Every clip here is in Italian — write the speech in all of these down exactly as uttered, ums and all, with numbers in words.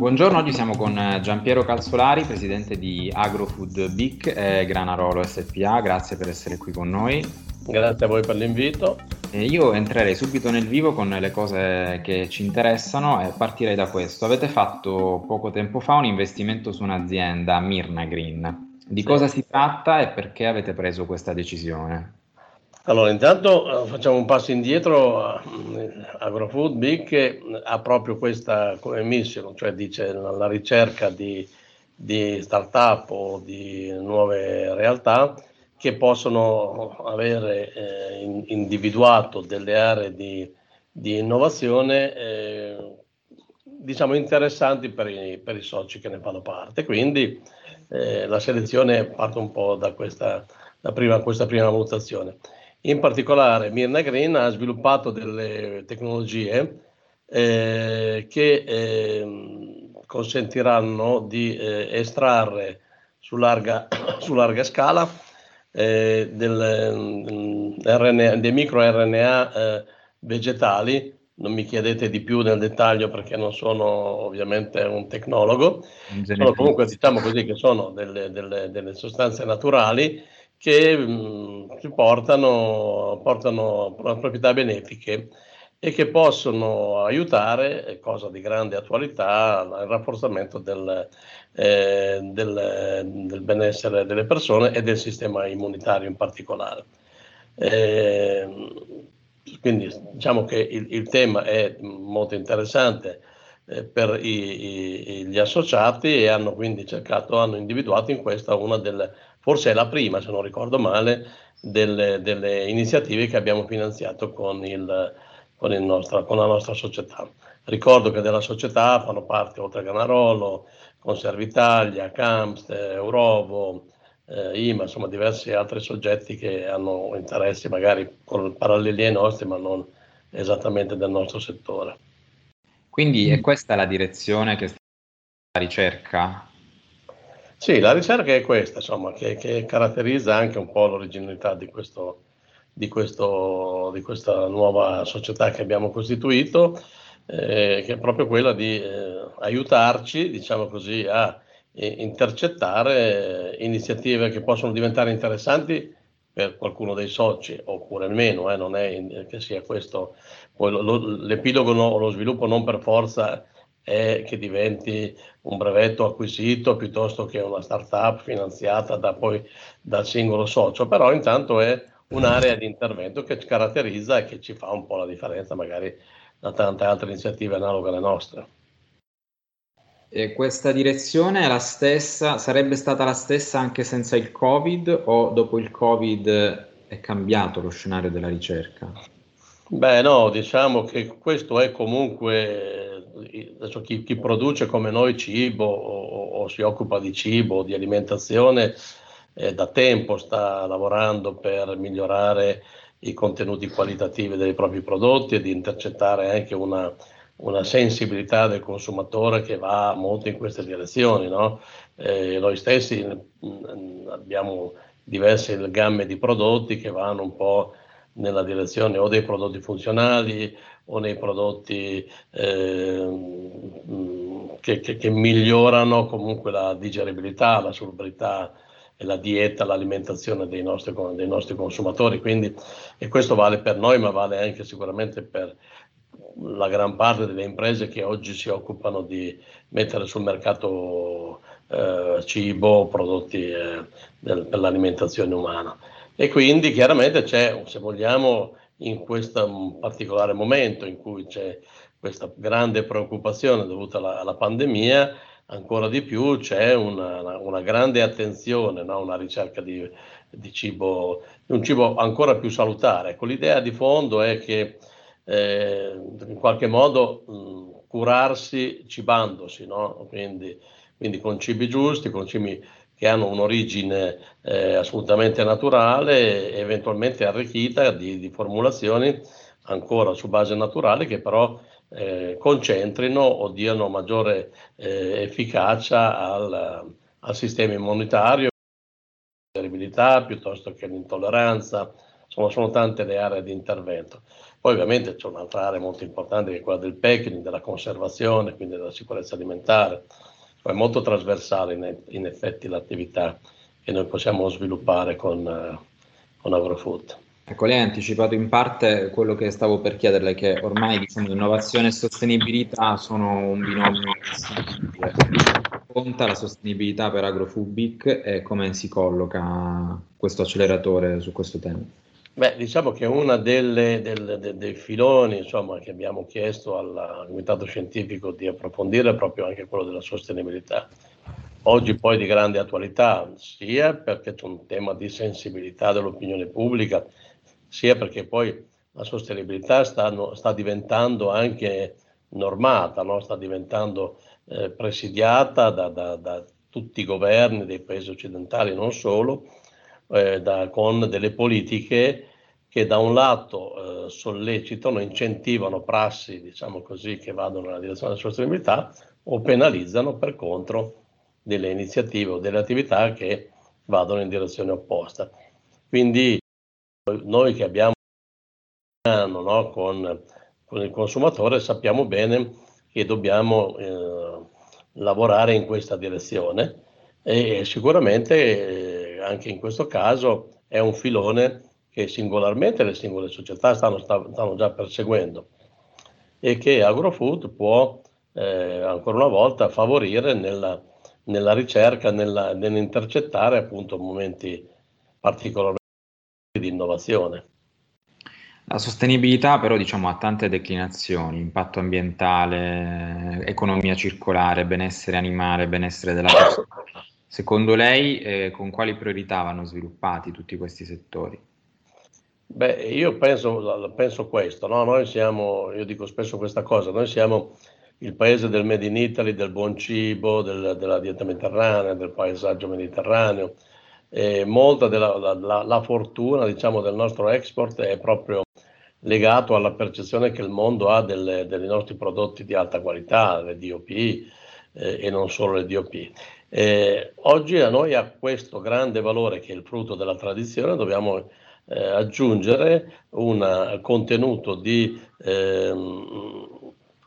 Buongiorno, oggi siamo con Giampiero Calzolari, presidente di AgroFood B I C e Granarolo S P A. Grazie per essere qui con noi. Grazie a voi per l'invito. E io entrerei subito nel vivo con le cose che ci interessano e partirei da questo. Avete fatto poco tempo fa un investimento su un'azienda, Mirna Green. Di sì. Cosa si tratta e perché avete preso questa decisione? Allora, intanto facciamo un passo indietro. AgroFood B I C ha proprio questa come mission, cioè dice la ricerca di, di start-up o di nuove realtà che possono avere eh, individuato delle aree di, di innovazione eh, diciamo interessanti per i, per i soci che ne fanno parte. Quindi eh, la selezione parte un po' da questa, da prima, questa prima mutazione. In particolare Mirna Green ha sviluppato delle tecnologie eh, che eh, consentiranno di eh, estrarre su larga, su larga scala eh, del, R N A, dei microRNA eh, vegetali. Non mi chiedete di più nel dettaglio perché non sono ovviamente un tecnologo, sono comunque diciamo così che sono delle, delle, delle sostanze naturali che mh, ci portano, portano proprietà benefiche e che possono aiutare, cosa di grande attualità, al rafforzamento del, eh, del, del benessere delle persone e del sistema immunitario in particolare. Eh, quindi diciamo che il, il tema è molto interessante eh, per i, i, gli associati e hanno quindi cercato, hanno individuato in questa una delle forse è la prima, se non ricordo male, delle, delle iniziative che abbiamo finanziato con, il, con, il nostra, con la nostra società. Ricordo che della società fanno parte, oltre a Granarolo, Conservitalia, Camps, Eurovo, eh, Ima, insomma diversi altri soggetti che hanno interessi magari paralleli ai nostri, ma non esattamente del nostro settore. Quindi è questa la direzione che sta la ricerca? Sì, la ricerca è questa, insomma, che, che caratterizza anche un po' l'originalità di, questo, di, questo, di questa nuova società che abbiamo costituito, eh, che è proprio quella di eh, aiutarci, diciamo così, a eh, intercettare eh, iniziative che possono diventare interessanti per qualcuno dei soci, oppure almeno, eh, non è in, che sia questo, poi lo, lo, l'epilogo o no, lo sviluppo non per forza è che diventi un brevetto acquisito piuttosto che una startup finanziata da poi dal singolo socio, però intanto è un'area di intervento che ci caratterizza e che ci fa un po' la differenza magari da tante altre iniziative analoghe alle nostre. E questa direzione è la stessa, sarebbe stata la stessa anche senza il Covid o dopo il Covid è cambiato lo scenario della ricerca? Beh no, diciamo che questo è comunque, adesso chi, chi produce come noi cibo o, o si occupa di cibo o di alimentazione eh, da tempo sta lavorando per migliorare i contenuti qualitativi dei propri prodotti e di intercettare anche una, una sensibilità del consumatore che va molto in queste direzioni, no? Eh, noi stessi mh, abbiamo diverse gamme di prodotti che vanno un po' nella direzione o dei prodotti funzionali o nei prodotti eh, che, che, che migliorano comunque la digeribilità, la salubrità e la dieta, l'alimentazione dei nostri, dei nostri consumatori. Quindi, e questo vale per noi, ma vale anche sicuramente per la gran parte delle imprese che oggi si occupano di mettere sul mercato eh, cibo, prodotti eh, del, per l'alimentazione umana. E quindi chiaramente c'è, se vogliamo, in questo particolare momento in cui c'è questa grande preoccupazione dovuta alla, alla pandemia, ancora di più c'è una, una grande attenzione, no? Una ricerca di, di cibo, di un cibo ancora più salutare. Ecco, l'idea di fondo è che eh, in qualche modo mh, curarsi cibandosi, no? Quindi, quindi con cibi giusti, con cibi che hanno un'origine eh, assolutamente naturale, eventualmente arricchita di, di formulazioni ancora su base naturale che però eh, concentrino o diano maggiore eh, efficacia al, al sistema immunitario, la irritabilità piuttosto che l'intolleranza, Insomma, sono tante le aree di intervento. Poi ovviamente c'è un'altra area molto importante che è quella del packaging, della conservazione, quindi della sicurezza alimentare. È molto trasversale in, in effetti l'attività che noi possiamo sviluppare con, con Agrofood. Ecco, lei ha anticipato in parte quello che stavo per chiederle, che ormai diciamo, innovazione e sostenibilità sono un binomio distinguibile. Conta la sostenibilità per AgroFoodBee e come si colloca questo acceleratore su questo tema? Beh, diciamo che uno delle, delle, de, dei filoni insomma, che abbiamo chiesto al comitato scientifico di approfondire è proprio anche quello della sostenibilità. Oggi poi di grande attualità, sia perché c'è un tema di sensibilità dell'opinione pubblica, sia perché poi la sostenibilità sta, sta diventando anche normata, no? Sta diventando eh, presidiata da, da, da tutti i governi dei paesi occidentali, non solo, eh, da, con delle politiche che da un lato eh, sollecitano, incentivano prassi, diciamo così, che vadano nella direzione della sostenibilità, o penalizzano per contro delle iniziative o delle attività che vadano in direzione opposta. Quindi noi che abbiamo no, con, con il consumatore sappiamo bene che dobbiamo eh, lavorare in questa direzione e sicuramente eh, anche in questo caso è un filone che singolarmente le singole società stanno, stanno già perseguendo e che Agrofood può eh, ancora una volta favorire nella, nella ricerca, nella, nell'intercettare appunto momenti particolari di innovazione. La sostenibilità però diciamo ha tante declinazioni: impatto ambientale, economia circolare, benessere animale, benessere della persona. Secondo lei eh, con quali priorità vanno sviluppati tutti questi settori? Beh, io penso, penso questo, no? Noi siamo, io dico spesso questa cosa, noi siamo il paese del Made in Italy, del buon cibo, del, della dieta mediterranea, del paesaggio mediterraneo. E molta della la, la, la fortuna diciamo, del nostro export è proprio legato alla percezione che il mondo ha delle, dei nostri prodotti di alta qualità, le D O P eh, e non solo le D O P. Eh, oggi a noi ha questo grande valore che è il frutto della tradizione, dobbiamo eh, aggiungere un contenuto di eh,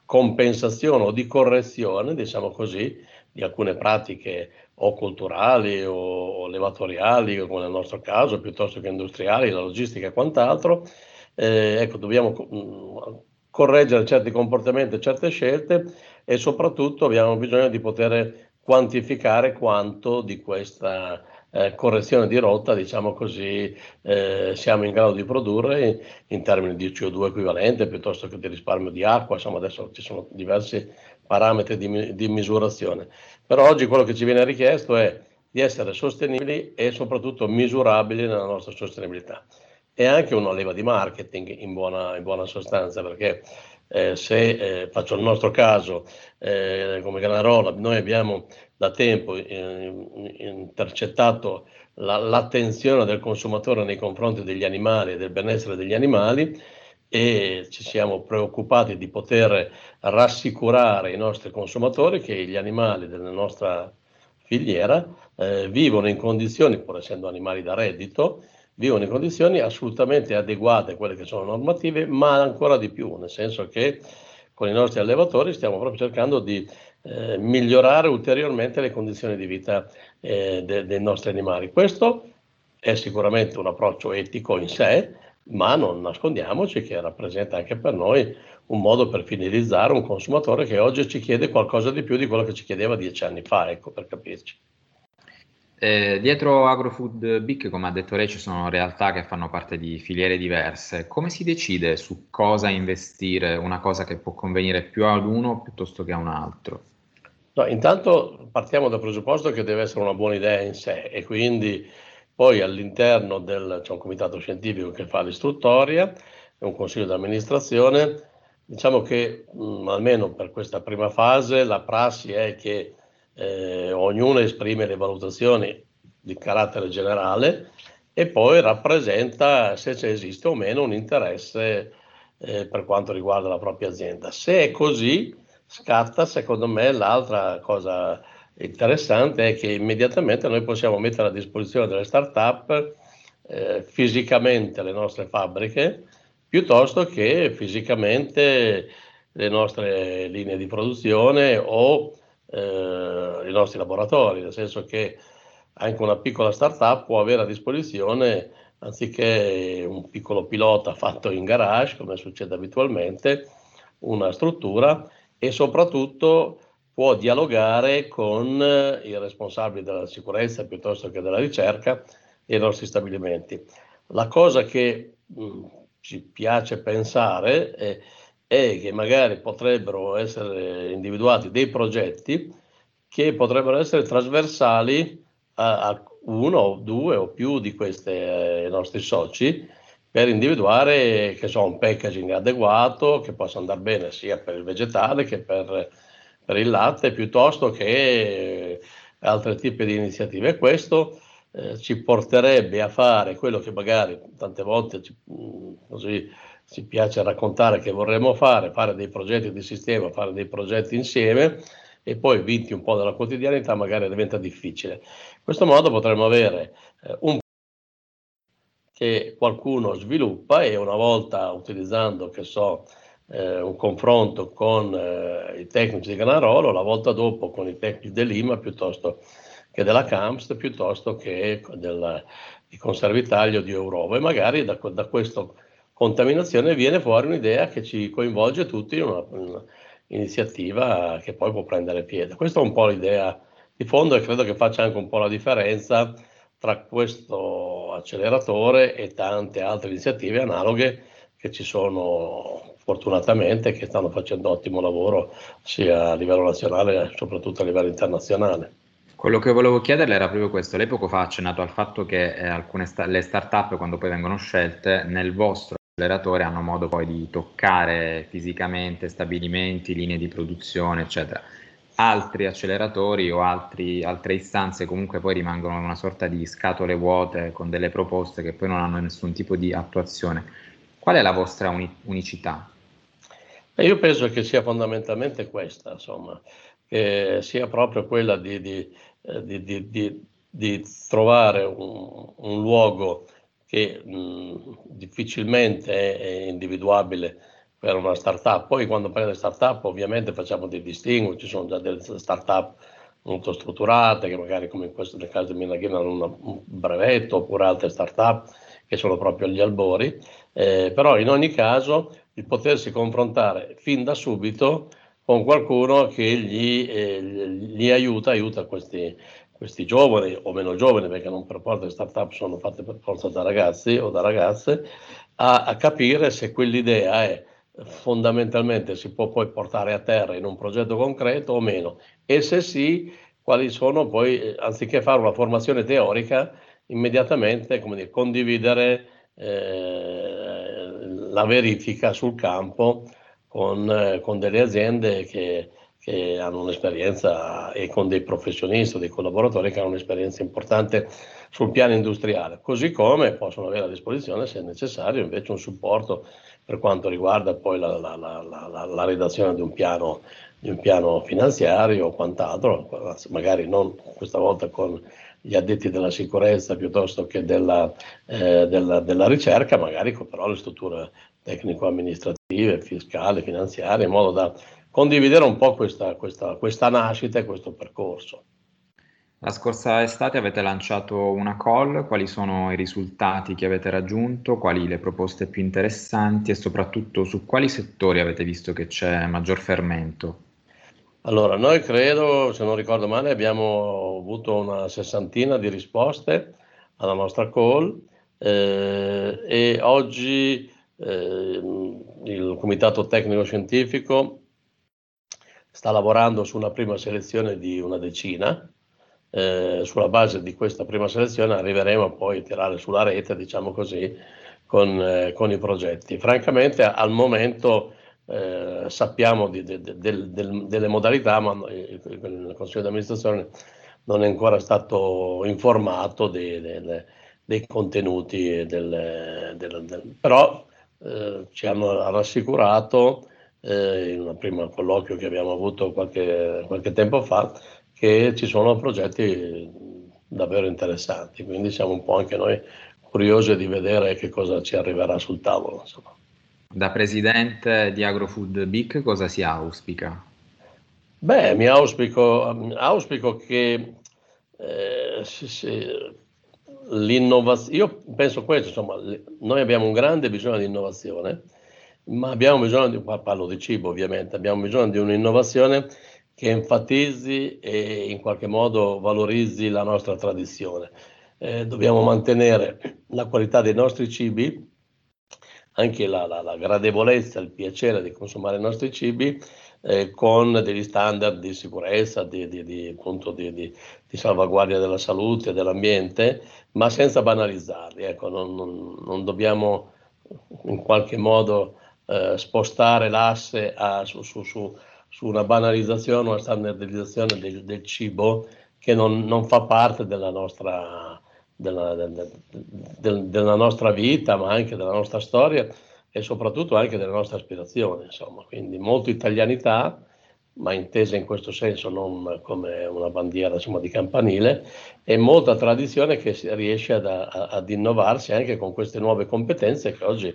compensazione o di correzione, diciamo così, di alcune pratiche o culturali o levatoriali, come nel nostro caso, piuttosto che industriali, la logistica e quant'altro. Eh, ecco, dobbiamo mh, correggere certi comportamenti, certe scelte e soprattutto abbiamo bisogno di poter quantificare quanto di questa eh, correzione di rotta, diciamo così, eh, siamo in grado di produrre in, in termini di C O due equivalente, piuttosto che di risparmio di acqua. Insomma, adesso ci sono diversi parametri di, di misurazione, però oggi quello che ci viene richiesto è di essere sostenibili e soprattutto misurabili nella nostra sostenibilità. È anche una leva di marketing in buona, in buona sostanza, perché eh, se eh, faccio il nostro caso eh, come Granarolo, noi abbiamo da tempo eh, intercettato la, l'attenzione del consumatore nei confronti degli animali e del benessere degli animali, e ci siamo preoccupati di poter rassicurare i nostri consumatori che gli animali della nostra filiera eh, vivono in condizioni, pur essendo animali da reddito, vivono in condizioni assolutamente adeguate a quelle che sono normative, ma ancora di più, nel senso che con i nostri allevatori stiamo proprio cercando di eh, migliorare ulteriormente le condizioni di vita eh, de- dei nostri animali. Questo è sicuramente un approccio etico in sé, ma non nascondiamoci che rappresenta anche per noi un modo per fidelizzare un consumatore che oggi ci chiede qualcosa di più di quello che ci chiedeva dieci anni fa, ecco, per capirci. Eh, dietro Agrofood B I C, come ha detto lei, ci sono realtà che fanno parte di filiere diverse. Come si decide su cosa investire, una cosa che può convenire più ad uno piuttosto che a un altro? No, intanto partiamo dal presupposto che deve essere una buona idea in sé e quindi poi all'interno del, c'è un comitato scientifico che fa l'istruttoria, è un consiglio di amministrazione. Diciamo che mh, almeno per questa prima fase la prassi è che eh, ognuno esprime le valutazioni di carattere generale e poi rappresenta se esiste o meno un interesse eh, per quanto riguarda la propria azienda. Se è così, scatta secondo me l'altra cosa interessante è che immediatamente noi possiamo mettere a disposizione delle start-up eh, fisicamente le nostre fabbriche piuttosto che fisicamente le nostre linee di produzione o eh, i nostri laboratori, nel senso che anche una piccola startup può avere a disposizione, anziché un piccolo pilota fatto in garage, come succede abitualmente, una struttura, e soprattutto può dialogare con i responsabili della sicurezza piuttosto che della ricerca dei nostri stabilimenti. La cosa che mh, ci piace pensare è, è che magari potrebbero essere individuati dei progetti che potrebbero essere trasversali a, a uno o due o più di questi eh, nostri soci, per individuare, che so, un packaging adeguato che possa andare bene sia per il vegetale che per, per il latte, piuttosto che eh, altri tipi di iniziative. Questo eh, ci porterebbe a fare quello che magari tante volte ci, così ci piace raccontare che vorremmo fare, fare dei progetti di sistema, fare dei progetti insieme, e poi vinti un po' dalla quotidianità magari diventa difficile. In questo modo potremmo avere eh, un che qualcuno sviluppa e una volta utilizzando, che so, eh, un confronto con eh, i tecnici di Granarolo, la volta dopo con i tecnici dell'Ima piuttosto che della CAMST, piuttosto che del, di Conservitalia o di Eurovo, e magari da, da questa contaminazione viene fuori un'idea che ci coinvolge tutti in una, una iniziativa che poi può prendere piede. Questa è un po' l'idea di fondo e credo che faccia anche un po' la differenza tra questo acceleratore e tante altre iniziative analoghe che ci sono fortunatamente, che stanno facendo ottimo lavoro sia a livello nazionale che soprattutto a livello internazionale. Quello che volevo chiederle era proprio questo. Lei poco fa ha accennato al fatto che eh, alcune sta- le start-up, quando poi vengono scelte, nel vostro acceleratore hanno modo poi di toccare fisicamente stabilimenti, linee di produzione, eccetera. Altri acceleratori o altri, altre istanze comunque poi rimangono una sorta di scatole vuote con delle proposte che poi non hanno nessun tipo di attuazione. Qual è la vostra uni- unicità? Beh, io penso che sia fondamentalmente questa, insomma, che sia proprio quella di, di, di, di, di, di trovare un, un luogo che mh, difficilmente è individuabile per una startup. Poi quando prende startup ovviamente facciamo dei distinguo, ci sono già delle startup molto strutturate che magari, come in questo nel caso di Mirna Green, hanno una, un brevetto, oppure altre startup che sono proprio agli albori, eh, però in ogni caso il potersi confrontare fin da subito con qualcuno che gli, eh, gli aiuta, aiuta questi questi giovani o meno giovani, perché non per forza le startup sono fatte per forza da ragazzi o da ragazze, a, a capire se quell'idea è fondamentalmente si può poi portare a terra in un progetto concreto o meno, e se sì, quali sono poi, anziché fare una formazione teorica, immediatamente, come dire, condividere eh, la verifica sul campo con, eh, con delle aziende che che hanno un'esperienza, e con dei professionisti o dei collaboratori che hanno un'esperienza importante sul piano industriale, così come possono avere a disposizione, se necessario, invece un supporto per quanto riguarda poi la, la, la, la, la redazione di un piano, di un piano finanziario o quant'altro, magari non questa volta con gli addetti della sicurezza piuttosto che della, eh, della, della ricerca, magari con però le strutture tecnico-amministrative, fiscali, finanziarie, in modo da condividere un po' questa, questa, questa nascita e questo percorso. La scorsa estate avete lanciato una call. Quali sono i risultati che avete raggiunto, quali le proposte più interessanti e soprattutto su quali settori avete visto che c'è maggior fermento? Allora, noi credo, se non ricordo male, abbiamo avuto una sessantina di risposte alla nostra call eh, e oggi eh, il Comitato Tecnico Scientifico sta lavorando su una prima selezione di una decina, eh, sulla base di questa prima selezione arriveremo poi a tirare sulla rete, diciamo così, con, eh, con i progetti. Francamente al momento eh, sappiamo di, de, de, de, de, delle modalità, ma il, il Consiglio di amministrazione non è ancora stato informato dei, dei, dei contenuti, del, del, del, però eh, ci hanno rassicurato Eh, in un primo colloquio che abbiamo avuto qualche, qualche tempo fa, che ci sono progetti davvero interessanti, quindi siamo un po' anche noi curioso di vedere che cosa ci arriverà sul tavolo. Insomma. Da presidente di AgroFood B I C cosa si auspica? Beh, mi auspico, auspico che eh, sì, sì, l'innovazione, io penso questo, insomma, noi abbiamo un grande bisogno di innovazione, ma abbiamo bisogno, di, parlo di cibo ovviamente, abbiamo bisogno di un'innovazione che enfatizzi e in qualche modo valorizzi la nostra tradizione. Eh, dobbiamo mantenere la qualità dei nostri cibi, anche la, la, la gradevolezza, il piacere di consumare i nostri cibi, Eh, con degli standard di sicurezza, di, di, di, appunto di, di, di salvaguardia della salute e dell'ambiente, ma senza banalizzarli. Ecco, non, non, non dobbiamo in qualche modo eh, spostare l'asse a, su, su, su, su una banalizzazione, una standardizzazione del, del cibo che non, non fa parte della nostra, della, della, della nostra vita, ma anche della nostra storia, e soprattutto anche delle nostre aspirazioni, insomma, quindi molto italianità, ma intesa in questo senso non come una bandiera, insomma, di campanile, e molta tradizione che si riesce ad, ad innovarsi anche con queste nuove competenze che oggi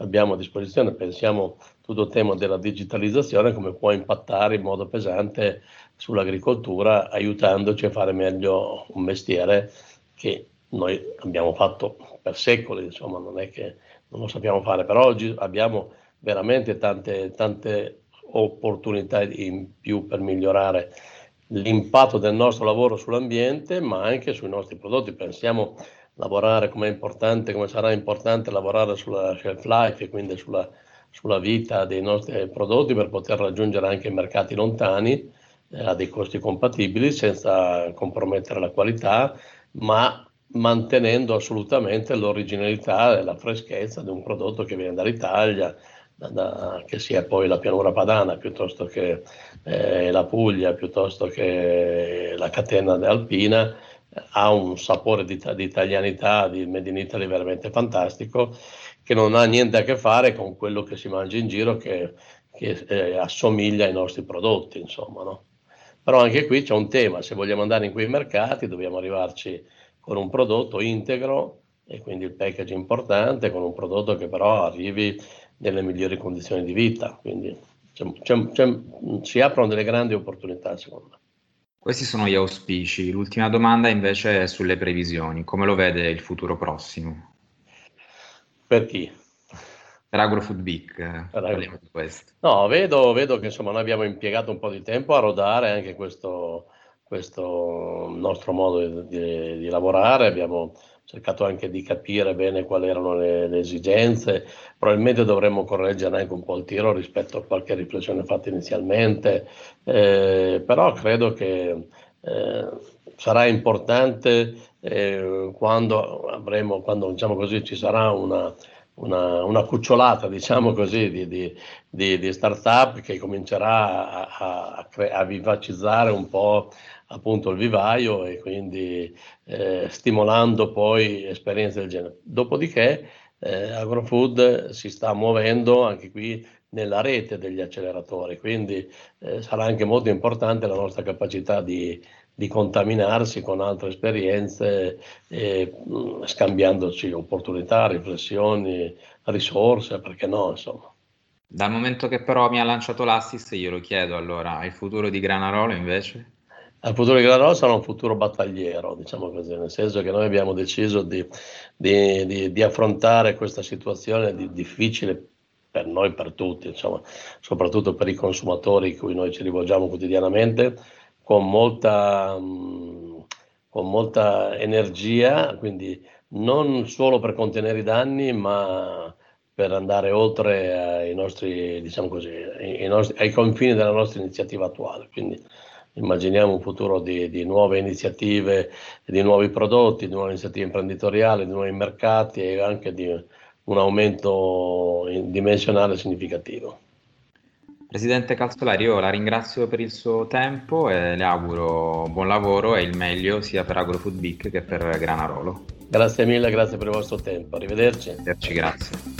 abbiamo a disposizione. Pensiamo tutto il tema della digitalizzazione, come può impattare in modo pesante sull'agricoltura, aiutandoci a fare meglio un mestiere che noi abbiamo fatto per secoli, insomma, non è che non lo sappiamo fare, però oggi abbiamo veramente tante, tante opportunità in più per migliorare l'impatto del nostro lavoro sull'ambiente, ma anche sui nostri prodotti. Pensiamo a lavorare come è importante, come sarà importante lavorare sulla shelf life, e quindi sulla, sulla vita dei nostri prodotti, per poter raggiungere anche mercati lontani eh, a dei costi compatibili, senza compromettere la qualità, ma mantenendo assolutamente l'originalità e la freschezza di un prodotto che viene dall'Italia, da, da, che sia poi la pianura padana, piuttosto che eh, la Puglia, piuttosto che la catena alpina, ha un sapore di, di italianità, di Made in Italy veramente fantastico, che non ha niente a che fare con quello che si mangia in giro, che, che eh, assomiglia ai nostri prodotti, insomma, no? Però anche qui c'è un tema: se vogliamo andare in quei mercati dobbiamo arrivarci con un prodotto integro, e quindi il package è importante, con un prodotto che però arrivi nelle migliori condizioni di vita. Quindi c'è, c'è, c'è, si aprono delle grandi opportunità, secondo me. Questi sono gli auspici. L'ultima domanda invece è sulle previsioni. Come lo vede il futuro prossimo? Per chi? Per AgroFood B I C. Parliamo di questo. No, vedo, vedo che insomma noi abbiamo impiegato un po' di tempo a rodare anche questo... questo nostro modo di, di, di lavorare, abbiamo cercato anche di capire bene quali erano le, le esigenze, probabilmente dovremmo correggere anche un po' il tiro rispetto a qualche riflessione fatta inizialmente, eh, però credo che eh, sarà importante eh, quando avremo, quando diciamo così, ci sarà una, una, una cucciolata, diciamo così, di, di, di, di start-up che comincerà a, a, cre- a vivacizzare un po' appunto il vivaio, e quindi eh, stimolando poi esperienze del genere. Dopodiché eh, Agrofood si sta muovendo anche qui nella rete degli acceleratori, quindi eh, sarà anche molto importante la nostra capacità di, di contaminarsi con altre esperienze, eh, scambiandoci opportunità, riflessioni, risorse, perché no, insomma. Dal momento che però mi ha lanciato l'assist, glielo chiedo allora, il futuro di Granarolo invece? Il futuro di Granarolo sarà un futuro battagliero, diciamo così, nel senso che noi abbiamo deciso di, di, di, di affrontare questa situazione di, difficile per noi, per tutti, insomma, soprattutto per i consumatori cui noi ci rivolgiamo quotidianamente, con molta, mh, con molta energia, quindi non solo per contenere i danni, ma per andare oltre ai nostri, diciamo così, ai, nostri, ai confini della nostra iniziativa attuale. Quindi immaginiamo un futuro di, di nuove iniziative, di nuovi prodotti, di nuove iniziative imprenditoriali, di nuovi mercati, e anche di un aumento dimensionale significativo. Presidente Calzolari, io la ringrazio per il suo tempo e le auguro buon lavoro e il meglio sia per AgroFood B I C che per Granarolo. Grazie mille, grazie per il vostro tempo. Arrivederci. Arrivederci, grazie.